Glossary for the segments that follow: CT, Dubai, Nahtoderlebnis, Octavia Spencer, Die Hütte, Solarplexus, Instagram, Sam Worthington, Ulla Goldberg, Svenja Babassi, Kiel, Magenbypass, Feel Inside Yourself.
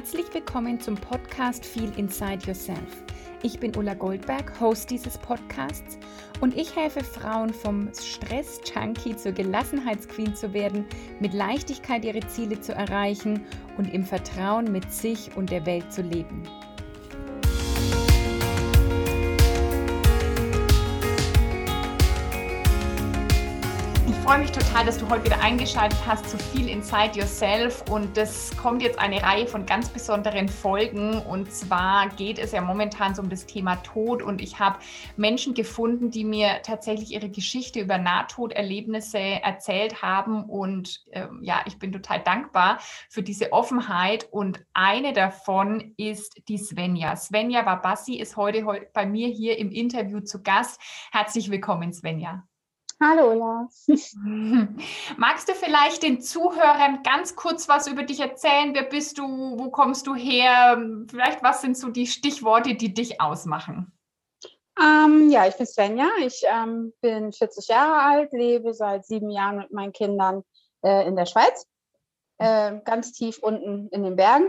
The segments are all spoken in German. Herzlich willkommen zum Podcast Feel Inside Yourself. Ich bin Ulla Goldberg, Host dieses Podcasts und ich helfe Frauen vom Stress-Junkie zur Gelassenheitsqueen zu werden, mit Leichtigkeit ihre Ziele zu erreichen und im Vertrauen mit sich und der Welt zu leben. Ich freue mich total, dass du heute wieder eingeschaltet hast zu Feel Inside Yourself und es kommt jetzt eine Reihe von ganz besonderen Folgen und zwar geht es ja momentan so um das Thema Tod und ich habe Menschen gefunden, die mir tatsächlich ihre Geschichte über Nahtoderlebnisse erzählt haben und ich bin total dankbar für diese Offenheit und eine davon ist die Svenja. Svenja Babassi ist heute bei mir hier im Interview zu Gast. Herzlich willkommen, Svenja. Hallo, Ulla. Magst du vielleicht den Zuhörern ganz kurz was über dich erzählen? Wer bist du? Wo kommst du her? Vielleicht, was sind so die Stichworte, die dich ausmachen? Ich bin Svenja. Ich bin 40 Jahre alt, lebe seit 7 Jahren mit meinen Kindern in der Schweiz, ganz tief unten in den Bergen.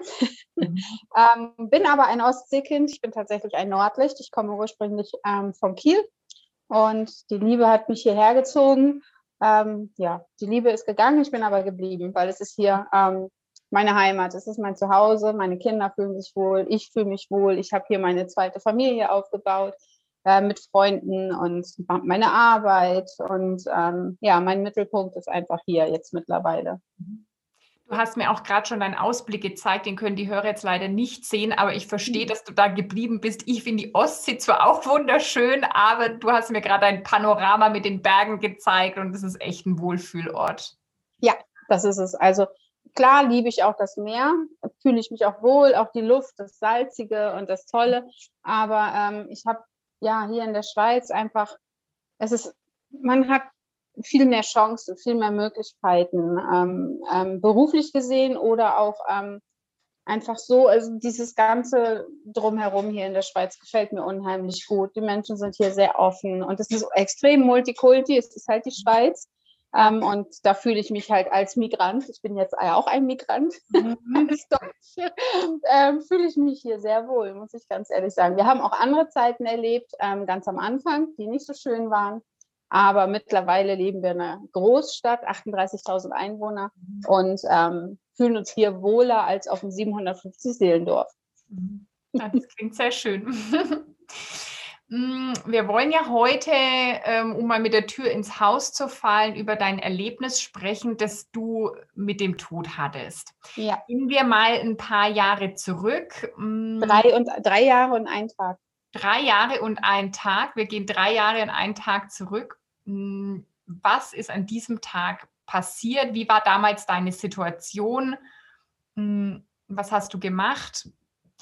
Bin aber ein Ostseekind. Ich bin tatsächlich ein Nordlicht. Ich komme ursprünglich von Kiel. Und die Liebe hat mich hierher gezogen. Die Liebe ist gegangen, ich bin aber geblieben, weil es ist hier meine Heimat, es ist mein Zuhause, meine Kinder fühlen sich wohl, ich fühle mich wohl, ich habe hier meine zweite Familie aufgebaut mit Freunden und meine Arbeit. Und mein Mittelpunkt ist einfach hier jetzt mittlerweile. Du hast mir auch gerade schon deinen Ausblick gezeigt, den können die Hörer jetzt leider nicht sehen, aber ich verstehe, dass du da geblieben bist. Ich finde die Ostsee zwar auch wunderschön, aber du hast mir gerade ein Panorama mit den Bergen gezeigt und es ist echt ein Wohlfühlort. Ja, das ist es. Also klar liebe ich auch das Meer, fühle ich mich auch wohl, auch die Luft, das Salzige und das Tolle, aber ich habe hier in der Schweiz einfach, man hat viel mehr Chancen, viel mehr Möglichkeiten, beruflich gesehen oder auch einfach so. Also dieses ganze Drumherum hier in der Schweiz gefällt mir unheimlich gut. Die Menschen sind hier sehr offen und es ist extrem Multikulti, es ist halt die Schweiz. Und da fühle ich mich halt als Migrant, ich bin jetzt auch ein Migrant, als Deutsche, fühle ich mich hier sehr wohl, muss ich ganz ehrlich sagen. Wir haben auch andere Zeiten erlebt, ganz am Anfang, die nicht so schön waren. Aber mittlerweile leben wir in einer Großstadt, 38.000 Einwohner und fühlen uns hier wohler als auf dem 750-Seelendorf. Das klingt sehr schön. Wir wollen ja heute, um mal mit der Tür ins Haus zu fallen, über dein Erlebnis sprechen, das du mit dem Tod hattest. Ja. Gehen wir mal ein paar Jahre zurück. Drei Jahre und einen Tag. 3 Jahre und ein Tag. Wir gehen 3 Jahre und einen Tag zurück. Was ist an diesem Tag passiert? Wie war damals deine Situation? Was hast du gemacht?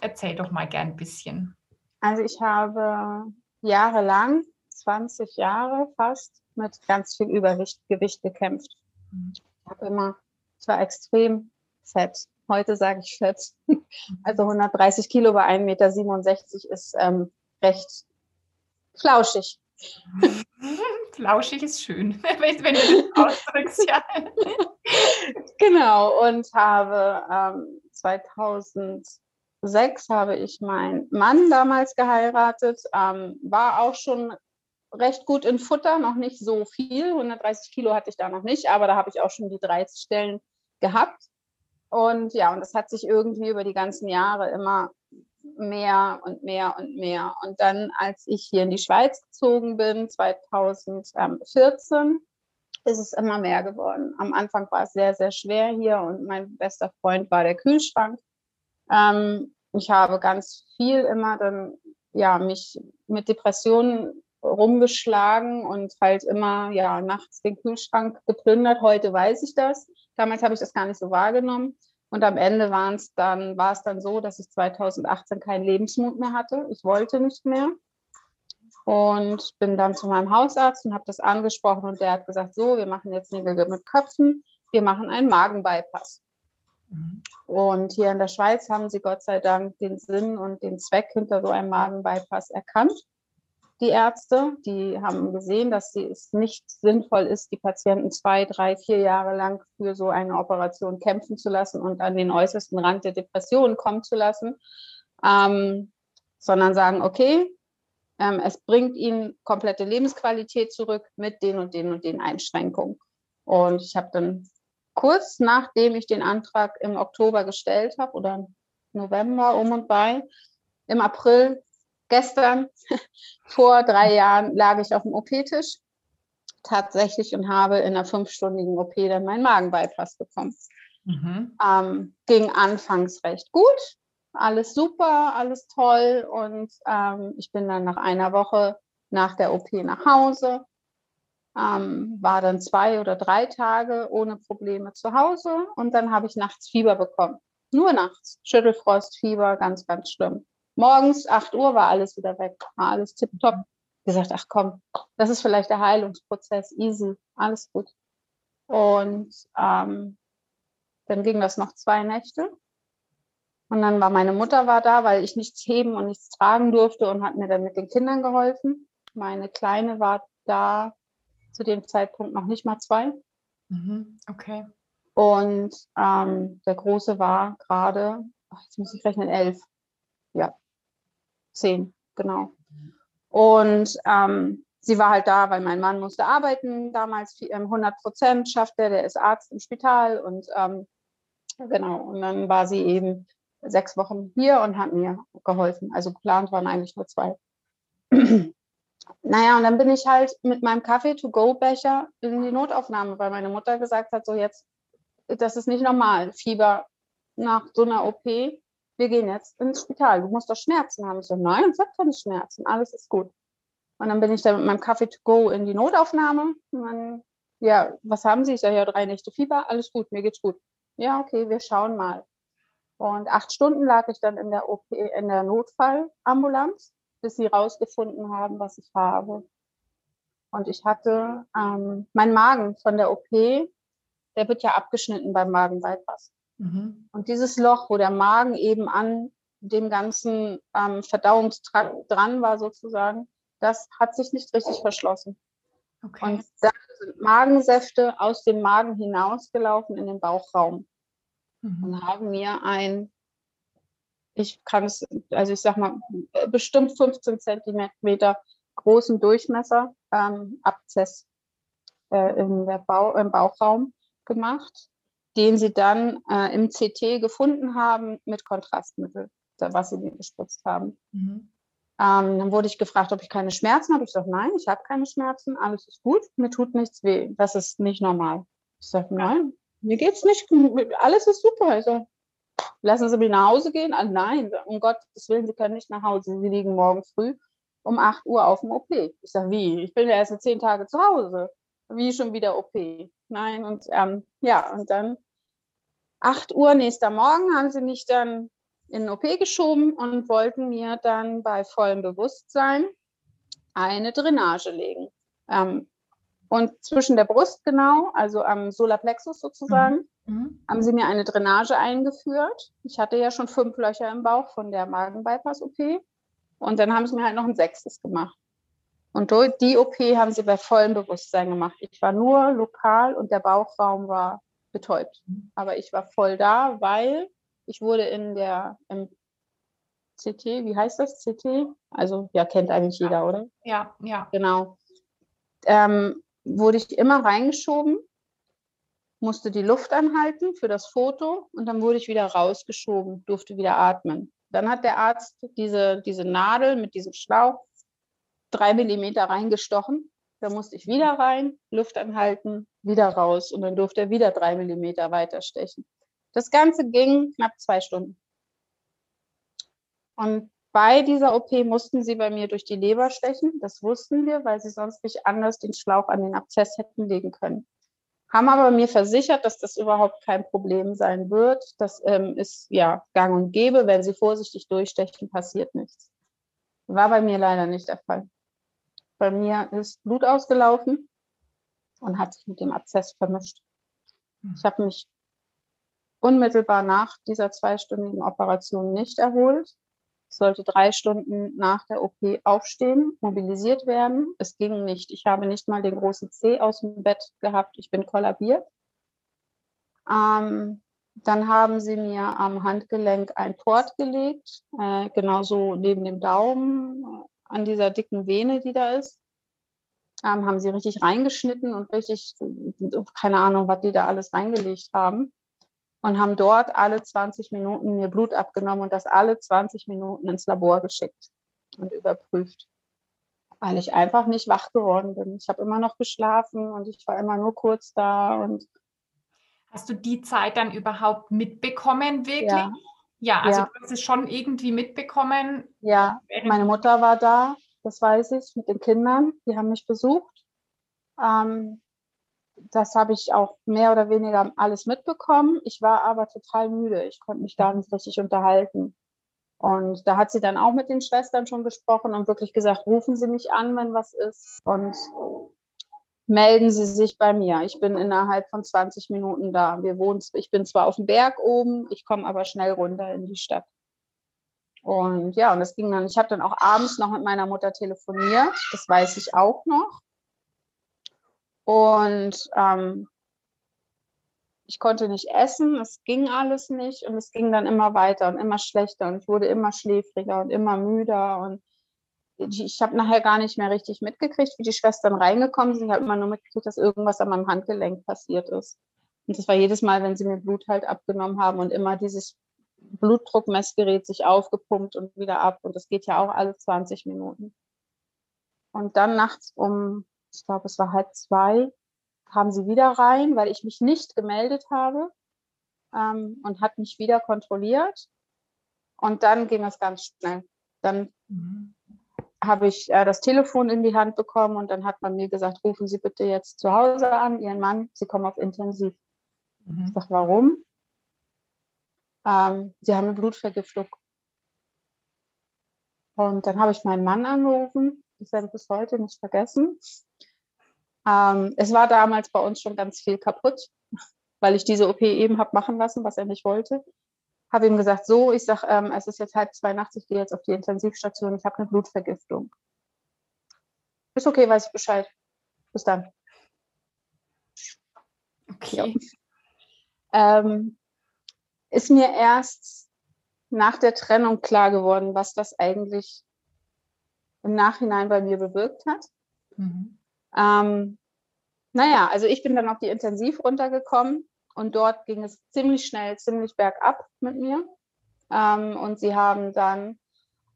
Erzähl doch mal gern ein bisschen. Also ich habe jahrelang, 20 Jahre fast, mit ganz viel Übergewicht gekämpft. Ich war extrem fett. Heute sage ich fett. Also 130 Kilo bei 1,67 Meter ist recht flauschig. Flauschig ist schön, wenn du das ausdrückst, ja. Genau, und habe 2006 habe ich meinen Mann damals geheiratet, war auch schon recht gut in Futter, noch nicht so viel, 130 Kilo hatte ich da noch nicht, aber da habe ich auch schon die 30 Stellen gehabt. Und das hat sich irgendwie über die ganzen Jahre immer mehr und mehr und mehr. Und dann, als ich hier in die Schweiz gezogen bin, 2014, ist es immer mehr geworden. Am Anfang war es sehr, sehr schwer hier und mein bester Freund war der Kühlschrank. Ich habe ganz viel immer dann, mich mit Depressionen rumgeschlagen und halt immer, nachts den Kühlschrank geplündert. Heute weiß ich das. Damals habe ich das gar nicht so wahrgenommen. Und am Ende war es dann so, dass ich 2018 keinen Lebensmut mehr hatte. Ich wollte nicht mehr. Und bin dann zu meinem Hausarzt und habe das angesprochen. Und der hat gesagt, so, wir machen jetzt Nägel mit Köpfen. Wir machen einen Magenbypass. Und hier in der Schweiz haben sie Gott sei Dank den Sinn und den Zweck hinter so einem Magenbypass erkannt. die Ärzte. Die haben gesehen, dass es nicht sinnvoll ist, die Patienten 2, 3, 4 Jahre lang für so eine Operation kämpfen zu lassen und an den äußersten Rand der Depression kommen zu lassen, sondern sagen, okay, es bringt ihnen komplette Lebensqualität zurück mit den und den und den Einschränkungen. Und ich habe dann kurz nachdem ich den Antrag im Oktober gestellt habe oder November um und bei, im April, gestern, vor 3 Jahren lag ich auf dem OP-Tisch tatsächlich und habe in einer 5-stündigen OP dann meinen Magenbypass bekommen. Mhm. Ging anfangs recht gut, alles super, alles toll und ich bin dann nach einer Woche nach der OP nach Hause, war dann 2 oder 3 Tage ohne Probleme zu Hause und dann habe ich nachts Fieber bekommen. Nur nachts, Schüttelfrost, Fieber, ganz, ganz schlimm. Morgens, 8 Uhr, war alles wieder weg, war alles tipptopp. Ich gesagt, ach komm, das ist vielleicht der Heilungsprozess, easy, alles gut. Und dann ging das noch 2 Nächte. Und dann war meine Mutter da, weil ich nichts heben und nichts tragen durfte und hat mir dann mit den Kindern geholfen. Meine Kleine war da zu dem Zeitpunkt noch nicht mal 2. Mhm, okay. Und der Große war gerade, jetzt muss ich rechnen, 11. Ja, 10, genau. Und sie war halt da, weil mein Mann musste arbeiten, damals 100% schafft er, der ist Arzt im Spital. Und genau, und dann war sie eben 6 Wochen hier und hat mir geholfen. Also geplant waren eigentlich nur 2. Naja, und dann bin ich halt mit meinem Kaffee-to-go-Becher in die Notaufnahme, weil meine Mutter gesagt hat, so jetzt, das ist nicht normal, Fieber nach so einer OP, wir gehen jetzt ins Spital, du musst doch Schmerzen haben. Ich so, nein, ich habe keine Schmerzen, alles ist gut. Und dann bin ich da mit meinem Kaffee-to-go in die Notaufnahme. Und dann, ja, was haben Sie? Ich sage, ja, 3 Nächte Fieber, alles gut, mir geht's gut. Ja, okay, wir schauen mal. Und 8 Stunden lag ich dann in der OP, in der Notfallambulanz, bis sie rausgefunden haben, was ich habe. Und ich hatte meinen Magen von der OP, der wird ja abgeschnitten beim Magenbypass. Mhm. Und dieses Loch, wo der Magen eben an dem ganzen Verdauungstrakt dran war sozusagen, das hat sich nicht richtig verschlossen. Okay. Und dann sind Magensäfte aus dem Magen hinausgelaufen in den Bauchraum. Mhm. Und haben mir ich sag mal, bestimmt 15 Zentimeter großen Durchmesser Abszess im Bauchraum gemacht, den sie dann im CT gefunden haben mit Kontrastmittel, was sie mir gespritzt haben. Mhm. Dann wurde ich gefragt, ob ich keine Schmerzen habe. Ich sage, nein, ich habe keine Schmerzen, alles ist gut, mir tut nichts weh, das ist nicht normal. Ich sage, nein, mir geht's nicht, alles ist super. Ich sage, lassen Sie mich nach Hause gehen? Ah, nein, um Gottes Willen, Sie können nicht nach Hause, Sie liegen morgen früh um 8 Uhr auf dem OP. Ich sage, wie? Ich bin ja erst in 10 Tage zu Hause. Wie, schon wieder OP? Nein, und ja, und dann 8 Uhr nächster Morgen haben sie mich dann in den OP geschoben und wollten mir dann bei vollem Bewusstsein eine Drainage legen. Und zwischen der Brust genau, also am Solarplexus sozusagen, haben sie mir eine Drainage eingeführt. Ich hatte ja schon 5 Löcher im Bauch von der Magenbypass-OP und dann haben sie mir halt noch ein 6. gemacht. Und die OP haben sie bei vollem Bewusstsein gemacht. Ich war nur lokal und der Bauchraum war betäubt. Aber ich war voll da, weil ich wurde im CT, wie heißt das, CT? Also, ja, kennt eigentlich jeder, oder? Ja, ja. Genau. Wurde ich immer reingeschoben, musste die Luft anhalten für das Foto und dann wurde ich wieder rausgeschoben, durfte wieder atmen. Dann hat der Arzt diese Nadel mit diesem Schlauch 3 Millimeter reingestochen. Da musste ich wieder rein, Luft anhalten, wieder raus und dann durfte er wieder 3 Millimeter weiterstechen. Das Ganze ging knapp 2 Stunden. Und bei dieser OP mussten sie bei mir durch die Leber stechen. Das wussten wir, weil sie sonst nicht anders den Schlauch an den Abszess hätten legen können. Haben aber mir versichert, dass das überhaupt kein Problem sein wird. Das ist ja gang und gäbe. Wenn sie vorsichtig durchstechen, passiert nichts. War bei mir leider nicht der Fall. Bei mir ist Blut ausgelaufen und hat sich mit dem Abszess vermischt. Ich habe mich unmittelbar nach dieser 2-stündigen Operation nicht erholt. sollte 3 Stunden nach der OP aufstehen, mobilisiert werden. Es ging nicht. Ich habe nicht mal den großen Zeh aus dem Bett gehabt. Ich bin kollabiert. Dann haben sie mir am Handgelenk ein Port gelegt, genauso neben dem Daumen, an dieser dicken Vene, die da ist. Haben sie richtig reingeschnitten und richtig, keine Ahnung, was die da alles reingelegt haben. Und haben dort alle 20 Minuten mir Blut abgenommen und das alle 20 Minuten ins Labor geschickt und überprüft, weil ich einfach nicht wach geworden bin. Ich habe immer noch geschlafen und ich war immer nur kurz da. Und hast du die Zeit dann überhaupt mitbekommen, wirklich? Ja, ja, also ja. Du hast es schon irgendwie mitbekommen. Ja, meine Mutter war da, das weiß ich, mit den Kindern. Die haben mich besucht. Das habe ich auch mehr oder weniger alles mitbekommen. Ich war aber total müde. Ich konnte mich gar nicht richtig unterhalten. Und da hat sie dann auch mit den Schwestern schon gesprochen und wirklich gesagt, rufen Sie mich an, wenn was ist. Und melden Sie sich bei mir. Ich bin innerhalb von 20 Minuten da. Ich bin zwar auf dem Berg oben, ich komme aber schnell runter in die Stadt. Und ja, und das ging dann. Ich habe dann auch abends noch mit meiner Mutter telefoniert. Das weiß ich auch noch. Und ich konnte nicht essen, es ging alles nicht und es ging dann immer weiter und immer schlechter und ich wurde immer schläfriger und immer müder und ich habe nachher gar nicht mehr richtig mitgekriegt, wie die Schwestern reingekommen sind. Ich habe immer nur mitgekriegt, dass irgendwas an meinem Handgelenk passiert ist. Und das war jedes Mal, wenn sie mir Blut halt abgenommen haben und immer dieses Blutdruckmessgerät sich aufgepumpt und wieder ab. Und das geht ja auch alle 20 Minuten. Und dann nachts um, ich glaube, es war 1:30, kamen sie wieder rein, weil ich mich nicht gemeldet habe und hat mich wieder kontrolliert. Und dann ging es ganz schnell. Dann habe ich das Telefon in die Hand bekommen und dann hat man mir gesagt, rufen Sie bitte jetzt zu Hause an, Ihren Mann, Sie kommen auf Intensiv. Ich sage, warum? Sie haben eine Blutvergiftung. Und dann habe ich meinen Mann angerufen. Ich werde bis heute nicht vergessen. Es war damals bei uns schon ganz viel kaputt, weil ich diese OP eben habe machen lassen, was er nicht wollte. Habe ihm gesagt, so, ich sage, es ist jetzt 1:30 nachts, ich gehe jetzt auf die Intensivstation, ich habe eine Blutvergiftung. Ist okay, weiß ich Bescheid. Bis dann. Okay. Ja. Ist mir erst nach der Trennung klar geworden, was das eigentlich im Nachhinein bei mir bewirkt hat. Naja, also ich bin dann auf die Intensiv runtergekommen und dort ging es ziemlich schnell, ziemlich bergab mit mir. Und sie haben dann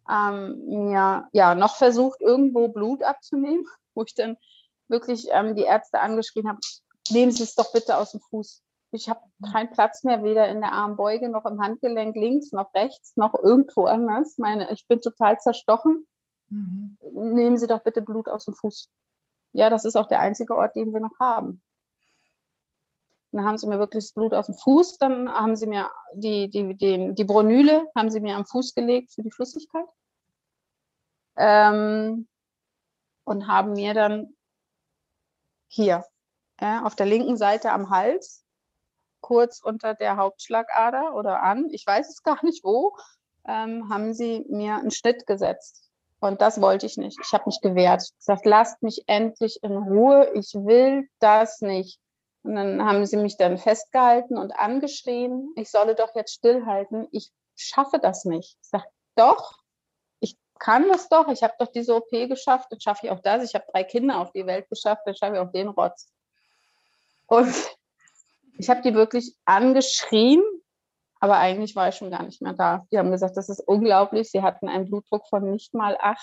mir ja noch versucht, irgendwo Blut abzunehmen, wo ich dann wirklich die Ärzte angeschrien habe, nehmen Sie es doch bitte aus dem Fuß. Ich habe keinen Platz mehr, weder in der Armbeuge noch im Handgelenk, links noch rechts, noch irgendwo anders. Ich bin total zerstochen. Nehmen Sie doch bitte Blut aus dem Fuß. Ja, das ist auch der einzige Ort, den wir noch haben. Und dann haben sie mir wirklich das Blut aus dem Fuß, dann haben sie mir die Bronyle haben sie mir am Fuß gelegt für die Flüssigkeit und haben mir dann hier auf der linken Seite am Hals, kurz unter der Hauptschlagader oder an, ich weiß es gar nicht wo, haben sie mir einen Schnitt gesetzt. Und das wollte ich nicht. Ich habe mich gewehrt. Ich habe gesagt, lasst mich endlich in Ruhe. Ich will das nicht. Und dann haben sie mich dann festgehalten und angeschrien. Ich solle doch jetzt stillhalten. Ich schaffe das nicht. Ich sage, doch, ich kann das doch. Ich habe doch diese OP geschafft. Dann schaffe ich auch das. Ich habe 3 Kinder auf die Welt geschafft. Dann schaffe ich auch den Rotz. Und ich habe die wirklich angeschrien. Aber eigentlich war ich schon gar nicht mehr da. Die haben gesagt, das ist unglaublich. Sie hatten einen Blutdruck von nicht mal 8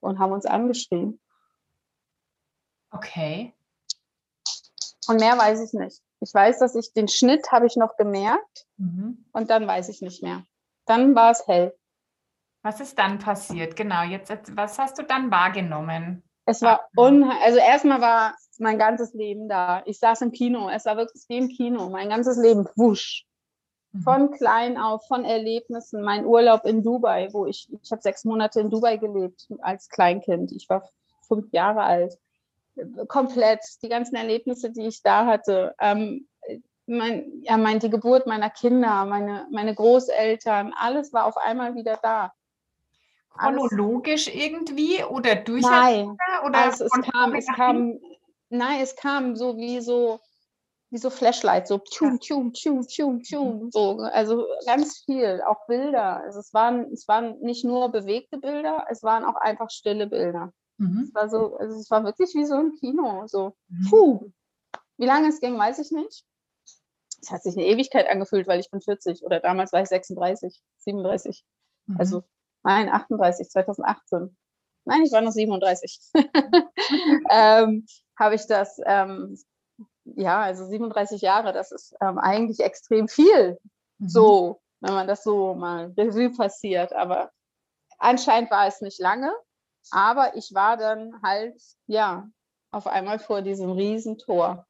und haben uns angeschrien. Okay. Und mehr weiß ich nicht. Ich weiß, dass ich den Schnitt habe ich noch gemerkt und dann weiß ich nicht mehr. Dann war es hell. Was ist dann passiert? Genau, jetzt was hast du dann wahrgenommen? Es war also erstmal war mein ganzes Leben da. Ich saß im Kino, es war wirklich wie im Kino. Mein ganzes Leben, wusch. Von klein auf, von Erlebnissen, mein Urlaub in Dubai, wo ich habe 6 Monate in Dubai gelebt als Kleinkind. Ich war 5 Jahre alt. Komplett, die ganzen Erlebnisse, die ich da hatte. Die Geburt meiner Kinder, meine Großeltern, alles war auf einmal wieder da. chronologisch irgendwie oder durcheinander? Nein, oder also es kam so wie so Flashlight, so tschum, tschum, tschum, tschum, tschum, so, also ganz viel, auch Bilder. Also es waren nicht nur bewegte Bilder, es waren auch einfach stille Bilder. Mhm. Es war so, also es war wirklich wie so ein Kino, so, Wie lange es ging, weiß ich nicht. Es hat sich eine Ewigkeit angefühlt, weil ich bin 40 oder damals war ich 36, 37, also nein, 38, 2018. Nein, ich war noch 37. Habe ich das, also 37 Jahre, das ist eigentlich extrem viel, so, wenn man das so mal Revue passiert. Aber anscheinend war es nicht lange, aber ich war dann halt, ja, auf einmal vor diesem Riesentor.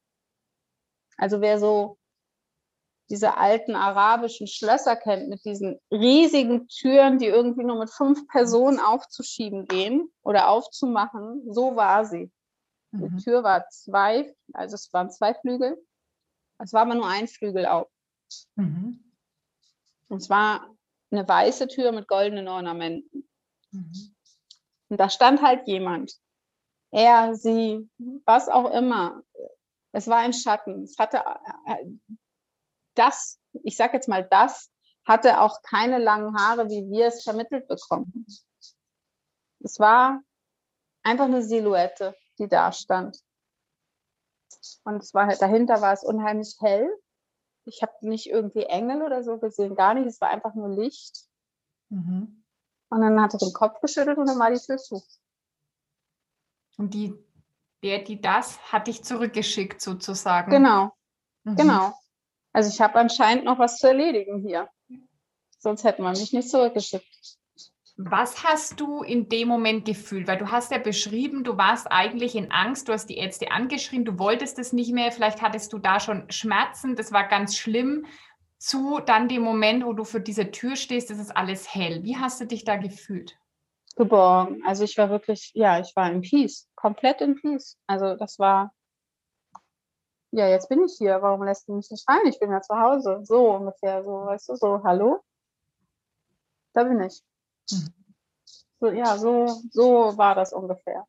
Also wer so diese alten arabischen Schlösser kennt, mit diesen riesigen Türen, die irgendwie nur mit 5 Personen aufzuschieben gehen oder aufzumachen, so war sie. Die Tür war 2, also es waren 2 Flügel. Es war aber nur ein Flügel auf. Und es war eine weiße Tür mit goldenen Ornamenten. Und da stand halt jemand. Er, sie, was auch immer. Es war im Schatten. Es hatte das hatte auch keine langen Haare, wie wir es vermittelt bekommen. Es war einfach eine Silhouette, die da stand. Und es war halt, dahinter war es unheimlich hell. Ich habe nicht irgendwie Engel oder so gesehen, gar nicht. Es war einfach nur Licht. Und dann hat er den Kopf geschüttelt und dann war die Tür zu. Und die hat dich zurückgeschickt sozusagen. Genau, genau. Also ich habe anscheinend noch was zu erledigen hier. Sonst hätte man mich nicht zurückgeschickt. Was hast du in dem Moment gefühlt? Weil du hast ja beschrieben, du warst eigentlich in Angst, du hast die Ärzte angeschrien, du wolltest es nicht mehr, vielleicht hattest du da schon Schmerzen, das war ganz schlimm. Zu dann dem Moment, wo du vor dieser Tür stehst, das ist alles hell. Wie hast du dich da gefühlt? Geborgen. Also ich war wirklich, ja, ich war in Peace, komplett in Peace. Also das war, ja, jetzt bin ich hier, warum lässt du mich nicht rein? Ich bin ja zu Hause, so ungefähr, so, weißt du, so, hallo? Da bin ich. So, ja, so war das ungefähr.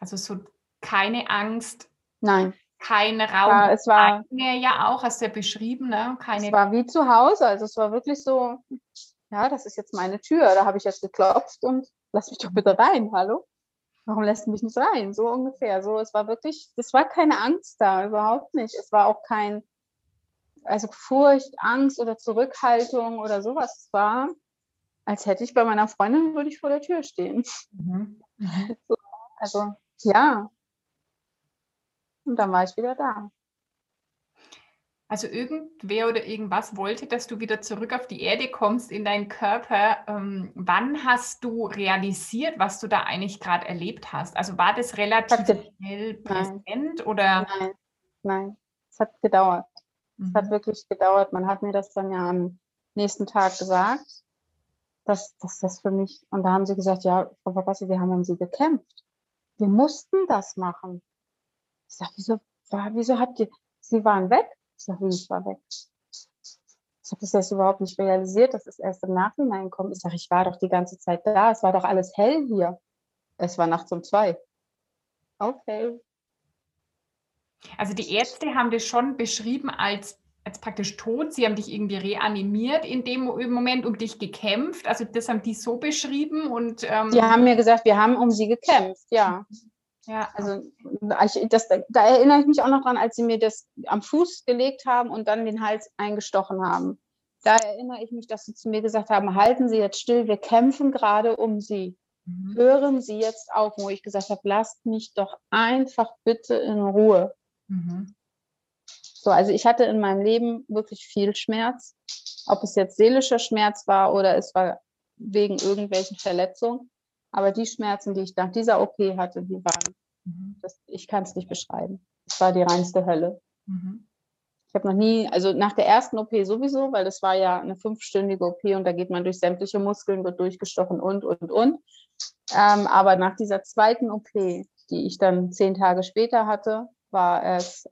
Also so keine Angst? Nein. Kein Raum? Ja, es war, mehr ja auch, hast du ja beschrieben, ne? Keine, es war wie zu Hause, also es war wirklich so, ja, das ist jetzt meine Tür, da habe ich jetzt geklopft und lass mich doch bitte rein, hallo? Warum lässt du mich nicht rein? So ungefähr, so, es war wirklich, es war keine Angst da, überhaupt nicht. Es war auch kein, also Furcht, Angst oder Zurückhaltung oder sowas, es war, als hätte ich bei meiner Freundin, würde ich vor der Tür stehen. So, also, ja. Und dann war ich wieder da. Also irgendwer oder irgendwas wollte, dass du wieder zurück auf die Erde kommst, in deinen Körper. Wann hast du realisiert, was du da eigentlich gerade erlebt hast? Also war das relativ schnell präsent? Oder? Nein, es hat gedauert. Es hat wirklich gedauert. Man hat mir das dann ja am nächsten Tag gesagt. Das ist für mich. Und da haben sie gesagt, ja, Frau Babassi, wir haben um sie gekämpft. Wir mussten das machen. Ich sage, wieso habt ihr, sie waren weg? Ich sage, ich war weg. Ich habe das erst überhaupt nicht realisiert, dass es erst im Nachhinein kommt. Ich sage, ich war doch die ganze Zeit da. Es war doch alles hell hier. Es war nachts um 2. Okay. Also die Ärzte haben das schon beschrieben als praktisch tot, sie haben dich irgendwie reanimiert in dem Moment, um dich gekämpft, also das haben die so beschrieben und... Die haben mir gesagt, wir haben um sie gekämpft, ja. Ja, also da erinnere ich mich auch noch dran, als sie mir das am Fuß gelegt haben und dann den Hals eingestochen haben. Da erinnere ich mich, dass sie zu mir gesagt haben, halten Sie jetzt still, wir kämpfen gerade um sie. Hören Sie jetzt auf, wo ich gesagt habe, lasst mich doch einfach bitte in Ruhe. So, also ich hatte in meinem Leben wirklich viel Schmerz, ob es jetzt seelischer Schmerz war oder es war wegen irgendwelchen Verletzungen, aber die Schmerzen, die ich nach dieser OP hatte, die waren, ich kann es nicht beschreiben, es war die reinste Hölle. Ich habe noch nie, also nach der ersten OP sowieso, weil das war ja eine 5-stündige OP und da geht man durch sämtliche Muskeln, wird durchgestochen und. Aber nach dieser zweiten OP, die ich dann 10 Tage später hatte, war es...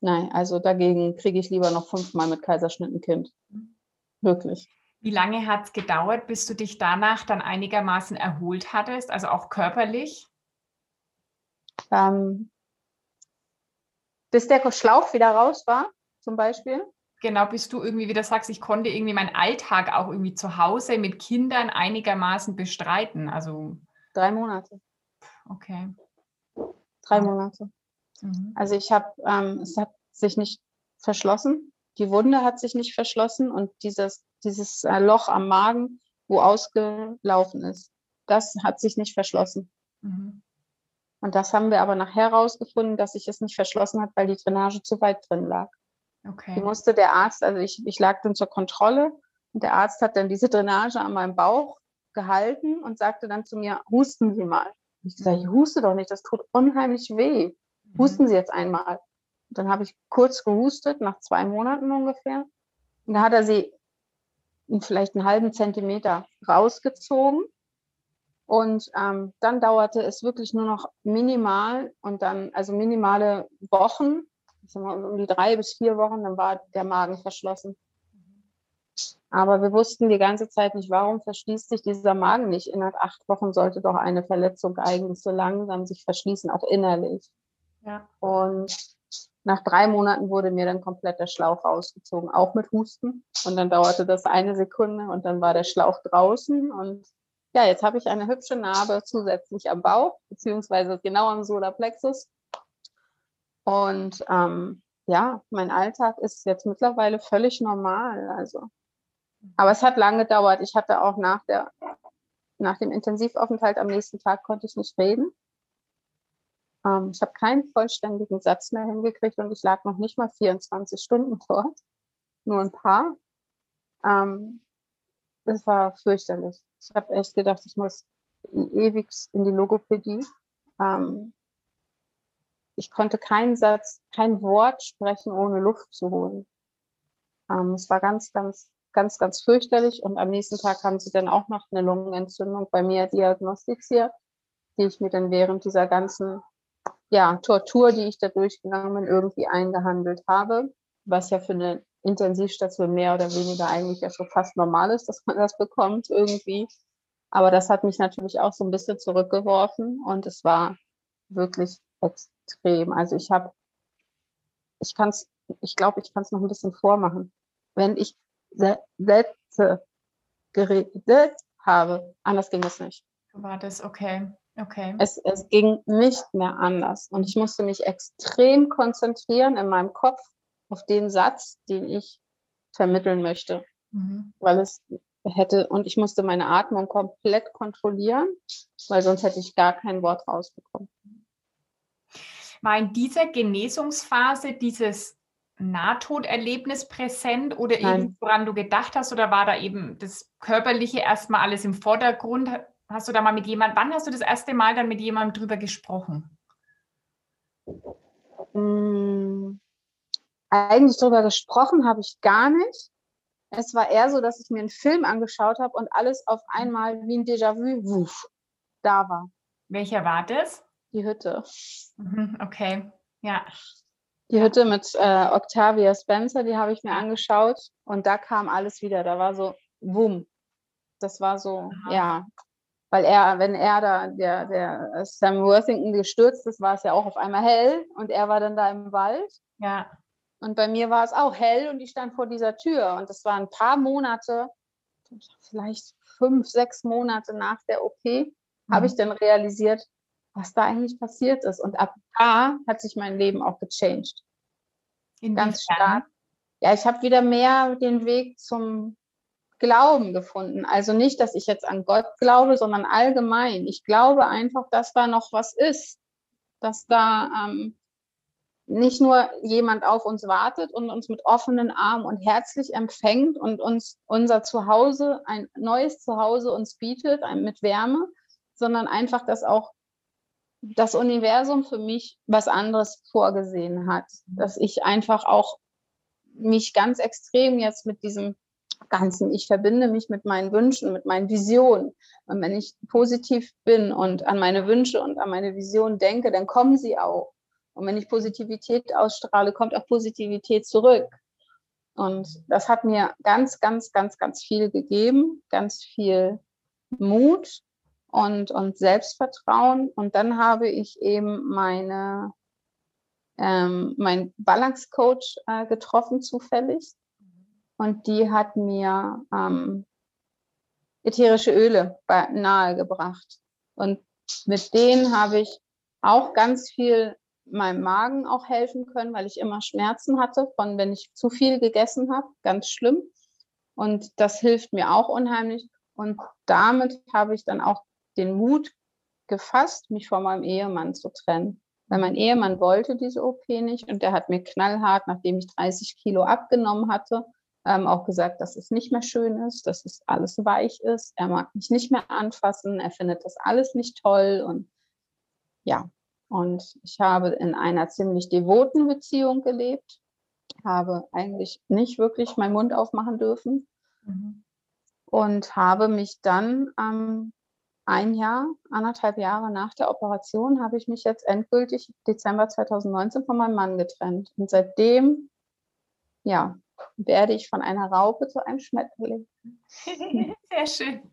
Nein, also dagegen kriege ich lieber noch 5-mal mit Kaiserschnitt ein Kind. Wirklich. Wie lange hat es gedauert, bis du dich danach dann einigermaßen erholt hattest, also auch körperlich? Bis der Schlauch wieder raus war, zum Beispiel. Genau, bis du irgendwie wieder sagst, ich konnte irgendwie meinen Alltag auch irgendwie zu Hause mit Kindern einigermaßen bestreiten. Also 3 Monate. Okay. 3 Monate. Mhm. Also ich habe, es hat sich nicht verschlossen. Die Wunde hat sich nicht verschlossen und dieses Loch am Magen, wo ausgelaufen ist, das hat sich nicht verschlossen. Mhm. Und das haben wir aber nachher rausgefunden, dass sich es nicht verschlossen hat, weil die Drainage zu weit drin lag. Okay. Die musste der Arzt, also ich lag dann zur Kontrolle und der Arzt hat dann diese Drainage an meinem Bauch gehalten und sagte dann zu mir, husten Sie mal. Und ich gesagt, ich huste doch nicht, das tut unheimlich weh. Husten Sie jetzt einmal. Und dann habe ich kurz gehustet, nach 2 Monaten ungefähr. Und da hat er sie vielleicht einen halben Zentimeter rausgezogen. Und dann dauerte es wirklich nur noch minimal und dann, also minimale Wochen, um die 3 bis 4 Wochen, dann war der Magen verschlossen. Aber wir wussten die ganze Zeit nicht, warum verschließt sich dieser Magen nicht? Innerhalb 8 Wochen sollte doch eine Verletzung eigentlich so langsam sich verschließen, auch innerlich. Ja. Und nach 3 Monaten wurde mir dann komplett der Schlauch rausgezogen, auch mit Husten. Und dann dauerte das 1 Sekunde und dann war der Schlauch draußen und ja, jetzt habe ich eine hübsche Narbe zusätzlich am Bauch, beziehungsweise genau am Solarplexus. Und ja, mein Alltag ist jetzt mittlerweile völlig normal. Also. Aber es hat lange gedauert. Ich hatte auch nach dem Intensivaufenthalt am nächsten Tag konnte ich nicht reden. Ich habe keinen vollständigen Satz mehr hingekriegt und ich lag noch nicht mal 24 Stunden dort. Nur ein paar. Das war fürchterlich. Ich habe echt gedacht, ich muss ewig in die Logopädie. Ich konnte keinen Satz, kein Wort sprechen, ohne Luft zu holen. Es war ganz, ganz, ganz, ganz fürchterlich. Und am nächsten Tag haben sie dann auch noch eine Lungenentzündung bei mir diagnostiziert, die ich mir dann während dieser ganzen Tortur, die ich da durchgegangen bin, irgendwie eingehandelt habe, was ja für eine Intensivstation mehr oder weniger eigentlich ja schon fast normal ist, dass man das bekommt irgendwie. Aber das hat mich natürlich auch so ein bisschen zurückgeworfen und es war wirklich extrem. Also ich glaube, ich kann es noch ein bisschen vormachen. Wenn ich Sätze geredet habe, anders ging es nicht. War das okay? Okay. Es ging nicht mehr anders und ich musste mich extrem konzentrieren in meinem Kopf auf den Satz, den ich vermitteln möchte, weil es hätte, und ich musste meine Atmung komplett kontrollieren, weil sonst hätte ich gar kein Wort rausbekommen. War in dieser Genesungsphase dieses Nahtoderlebnis präsent oder eben woran du gedacht hast oder war da eben das Körperliche erstmal alles im Vordergrund? Hast du da mal mit jemandem, wann hast du das erste Mal dann mit jemandem drüber gesprochen? Eigentlich darüber gesprochen habe ich gar nicht. Es war eher so, dass ich mir einen Film angeschaut habe und alles auf einmal wie ein Déjà-vu da war. Welcher war das? Die Hütte. Okay, ja. Die Hütte mit Octavia Spencer, die habe ich mir angeschaut und da kam alles wieder. Da war so, wumm. Das war so, ja. Weil wenn der Sam Worthington gestürzt ist, war es ja auch auf einmal hell und er war dann da im Wald. Ja. Und bei mir war es auch hell und ich stand vor dieser Tür. Und das waren ein paar Monate, vielleicht 5, 6 Monate nach der OP, habe ich dann realisiert, was da eigentlich passiert ist. Und ab da hat sich mein Leben auch gechanged. Ganz stark. Ja, ich habe wieder mehr den Weg zum Glauben gefunden. Also nicht, dass ich jetzt an Gott glaube, sondern allgemein. Ich glaube einfach, dass da noch was ist. Dass da nicht nur jemand auf uns wartet und uns mit offenen Armen und herzlich empfängt und uns unser Zuhause, ein neues Zuhause uns bietet, mit Wärme, sondern einfach, dass auch das Universum für mich was anderes vorgesehen hat. Dass ich einfach auch mich ganz extrem jetzt mit diesem Ganzen, ich verbinde mich mit meinen Wünschen, mit meinen Visionen. Und wenn ich positiv bin und an meine Wünsche und an meine Visionen denke, dann kommen sie auch. Und wenn ich Positivität ausstrahle, kommt auch Positivität zurück. Und das hat mir ganz, ganz, ganz, ganz viel gegeben, ganz viel Mut und Selbstvertrauen. Und dann habe ich eben meinen Balance-Coach getroffen, zufällig. Und die hat mir ätherische Öle nahegebracht. Und mit denen habe ich auch ganz viel meinem Magen auch helfen können, weil ich immer Schmerzen hatte, von wenn ich zu viel gegessen habe, ganz schlimm. Und das hilft mir auch unheimlich. Und damit habe ich dann auch den Mut gefasst, mich von meinem Ehemann zu trennen. Weil mein Ehemann wollte diese OP nicht und der hat mir knallhart, nachdem ich 30 Kilo abgenommen hatte, auch gesagt, dass es nicht mehr schön ist, dass es alles weich ist. Er mag mich nicht mehr anfassen, er findet das alles nicht toll und ja. Und ich habe in einer ziemlich devoten Beziehung gelebt, habe eigentlich nicht wirklich meinen Mund aufmachen dürfen und habe mich dann anderthalb Jahre nach der Operation, habe ich mich jetzt endgültig Dezember 2019 von meinem Mann getrennt. Und seitdem, ja, werde ich von einer Raupe zu einem Schmetterling. Sehr schön.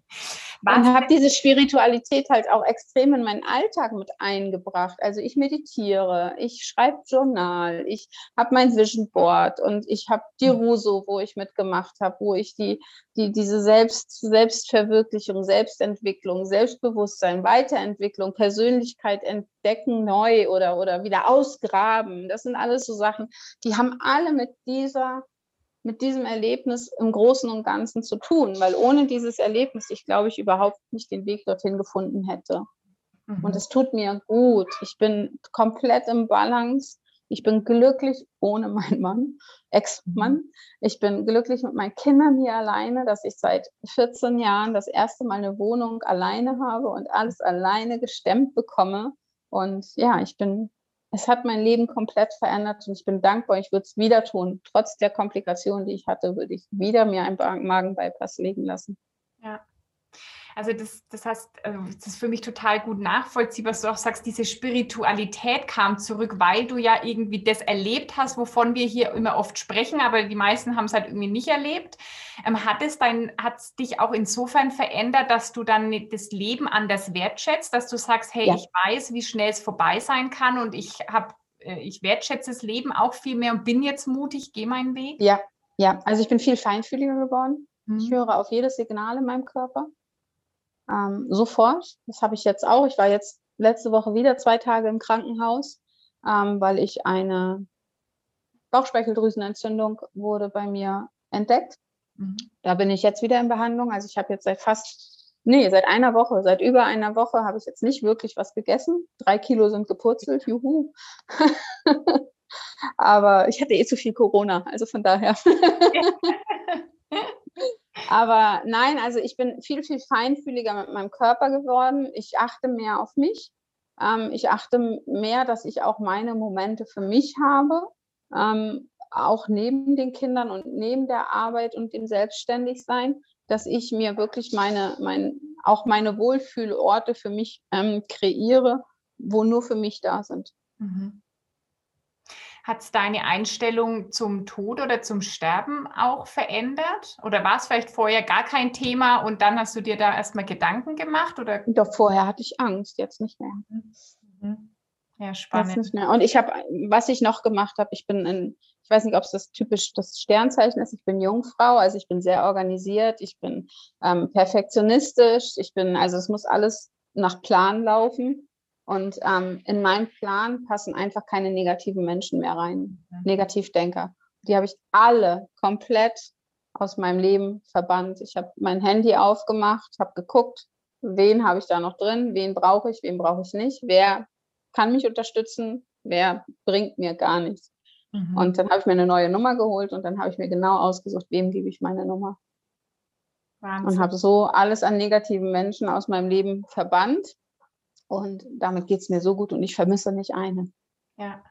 Und habe diese Spiritualität halt auch extrem in meinen Alltag mit eingebracht. Also ich meditiere, ich schreibe Journal, ich habe mein Vision Board und ich habe die Ruso, wo ich mitgemacht habe, wo ich diese Selbstverwirklichung, Selbstentwicklung, Selbstbewusstsein, Weiterentwicklung, Persönlichkeit entdecken neu oder wieder ausgraben. Das sind alles so Sachen, die haben alle mit diesem Erlebnis im Großen und Ganzen zu tun, weil ohne dieses Erlebnis, ich glaube, ich überhaupt nicht den Weg dorthin gefunden hätte. Und es tut mir gut. Ich bin komplett im Balance. Ich bin glücklich ohne meinen Mann, Ex-Mann. Ich bin glücklich mit meinen Kindern hier alleine, dass ich seit 14 Jahren das erste Mal eine Wohnung alleine habe und alles alleine gestemmt bekomme. Und ja, es hat mein Leben komplett verändert und ich bin dankbar, ich würde es wieder tun. Trotz der Komplikationen, die ich hatte, würde ich wieder mir einen Magen-Bypass legen lassen. Ja, also das heißt, das ist für mich total gut nachvollziehbar, dass du auch sagst, diese Spiritualität kam zurück, weil du ja irgendwie das erlebt hast, wovon wir hier immer oft sprechen, aber die meisten haben es halt irgendwie nicht erlebt. Hat es dich auch insofern verändert, dass du dann das Leben anders wertschätzt, dass du sagst, hey, ja, ich weiß, wie schnell es vorbei sein kann und ich wertschätze das Leben auch viel mehr und bin jetzt mutig, gehe meinen Weg? Ja, also ich bin viel feinfühliger geworden. Ich höre auf jedes Signal in meinem Körper. Sofort, das habe ich jetzt auch. Ich war jetzt letzte Woche wieder 2 Tage im Krankenhaus, weil ich eine Bauchspeicheldrüsenentzündung wurde bei mir entdeckt. Da bin ich jetzt wieder in Behandlung. Also ich habe jetzt seit über einer Woche habe ich jetzt nicht wirklich was gegessen. 3 Kilo sind gepurzelt, juhu. Aber ich hatte zu viel Corona, also von daher... Aber nein, also ich bin viel, viel feinfühliger mit meinem Körper geworden. Ich achte mehr auf mich. Ich achte mehr, dass ich auch meine Momente für mich habe, auch neben den Kindern und neben der Arbeit und dem Selbstständigsein, dass ich mir wirklich meine Wohlfühlorte für mich kreiere, wo nur für mich da sind. Mhm. Hat es deine Einstellung zum Tod oder zum Sterben auch verändert? Oder war es vielleicht vorher gar kein Thema und dann hast du dir da erstmal Gedanken gemacht? Oder? Doch, vorher hatte ich Angst, jetzt nicht mehr. Ja, spannend. Nicht mehr. Und ich weiß nicht, ob es das typisch das Sternzeichen ist, ich bin Jungfrau, also ich bin sehr organisiert, ich bin perfektionistisch, also es muss alles nach Plan laufen. Und in meinen Plan passen einfach keine negativen Menschen mehr rein, Negativdenker. Die habe ich alle komplett aus meinem Leben verbannt. Ich habe mein Handy aufgemacht, habe geguckt, wen habe ich da noch drin, wen brauche ich nicht, wer kann mich unterstützen, wer bringt mir gar nichts. Und dann habe ich mir eine neue Nummer geholt und dann habe ich mir genau ausgesucht, wem gebe ich meine Nummer. Wahnsinn. Und habe so alles an negativen Menschen aus meinem Leben verbannt. Und damit geht es mir so gut und ich vermisse nicht eine. Ja.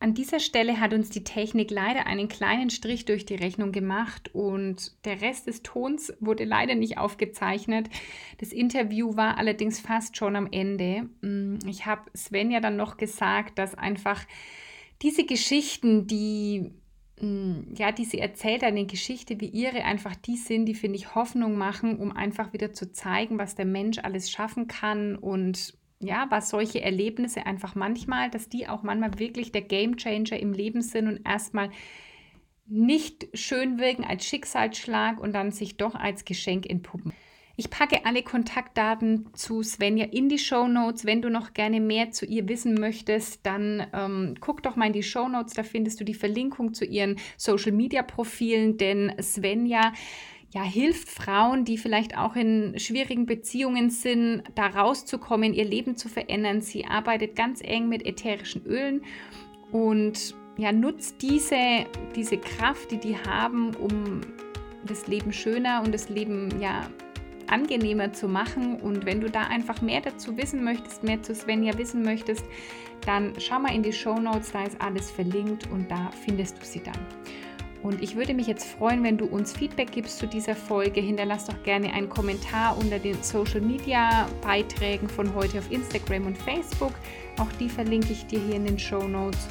An dieser Stelle hat uns die Technik leider einen kleinen Strich durch die Rechnung gemacht und der Rest des Tons wurde leider nicht aufgezeichnet. Das Interview war allerdings fast schon am Ende. Ich habe Svenja dann noch gesagt, dass einfach diese Geschichten, die ja, diese erzählt eine Geschichte wie ihre, einfach die sind, die, finde ich, Hoffnung machen, um einfach wieder zu zeigen, was der Mensch alles schaffen kann und ja, was solche Erlebnisse einfach manchmal, dass die auch manchmal wirklich der Gamechanger im Leben sind und erstmal nicht schön wirken als Schicksalsschlag und dann sich doch als Geschenk entpuppen. Ich packe alle Kontaktdaten zu Svenja in die Shownotes. Wenn du noch gerne mehr zu ihr wissen möchtest, dann guck doch mal in die Shownotes, da findest du die Verlinkung zu ihren Social-Media-Profilen, denn Svenja ja, hilft Frauen, die vielleicht auch in schwierigen Beziehungen sind, da rauszukommen, ihr Leben zu verändern. Sie arbeitet ganz eng mit ätherischen Ölen und ja, nutzt diese Kraft, die haben, um das Leben schöner und das Leben ja angenehmer zu machen. Und wenn du da einfach mehr dazu wissen möchtest, mehr zu Svenja wissen möchtest, dann schau mal in die Shownotes, da ist alles verlinkt und da findest du sie dann. Und ich würde mich jetzt freuen, wenn du uns Feedback gibst zu dieser Folge. Hinterlass doch gerne einen Kommentar unter den Social Media Beiträgen von heute auf Instagram und Facebook. Auch die verlinke ich dir hier in den Shownotes.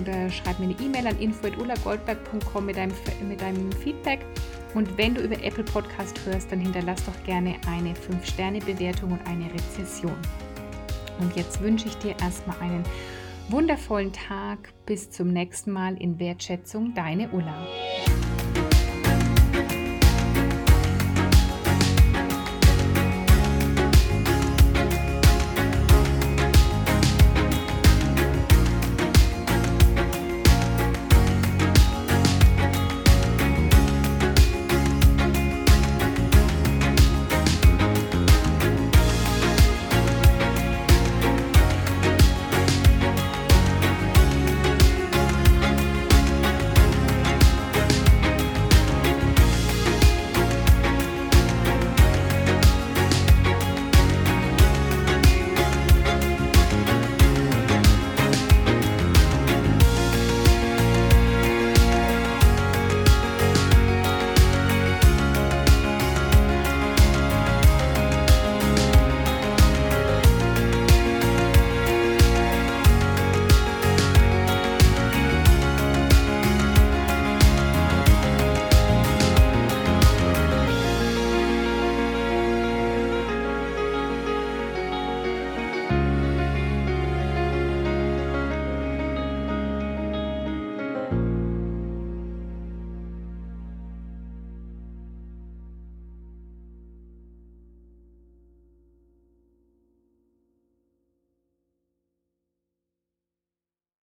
Oder schreib mir eine E-Mail an info@ullagoldberg.com mit deinem Feedback. Und wenn du über Apple Podcast hörst, dann hinterlass doch gerne eine 5-Sterne-Bewertung und eine Rezession. Und jetzt wünsche ich dir erstmal einen wundervollen Tag. Bis zum nächsten Mal in Wertschätzung, deine Ulla.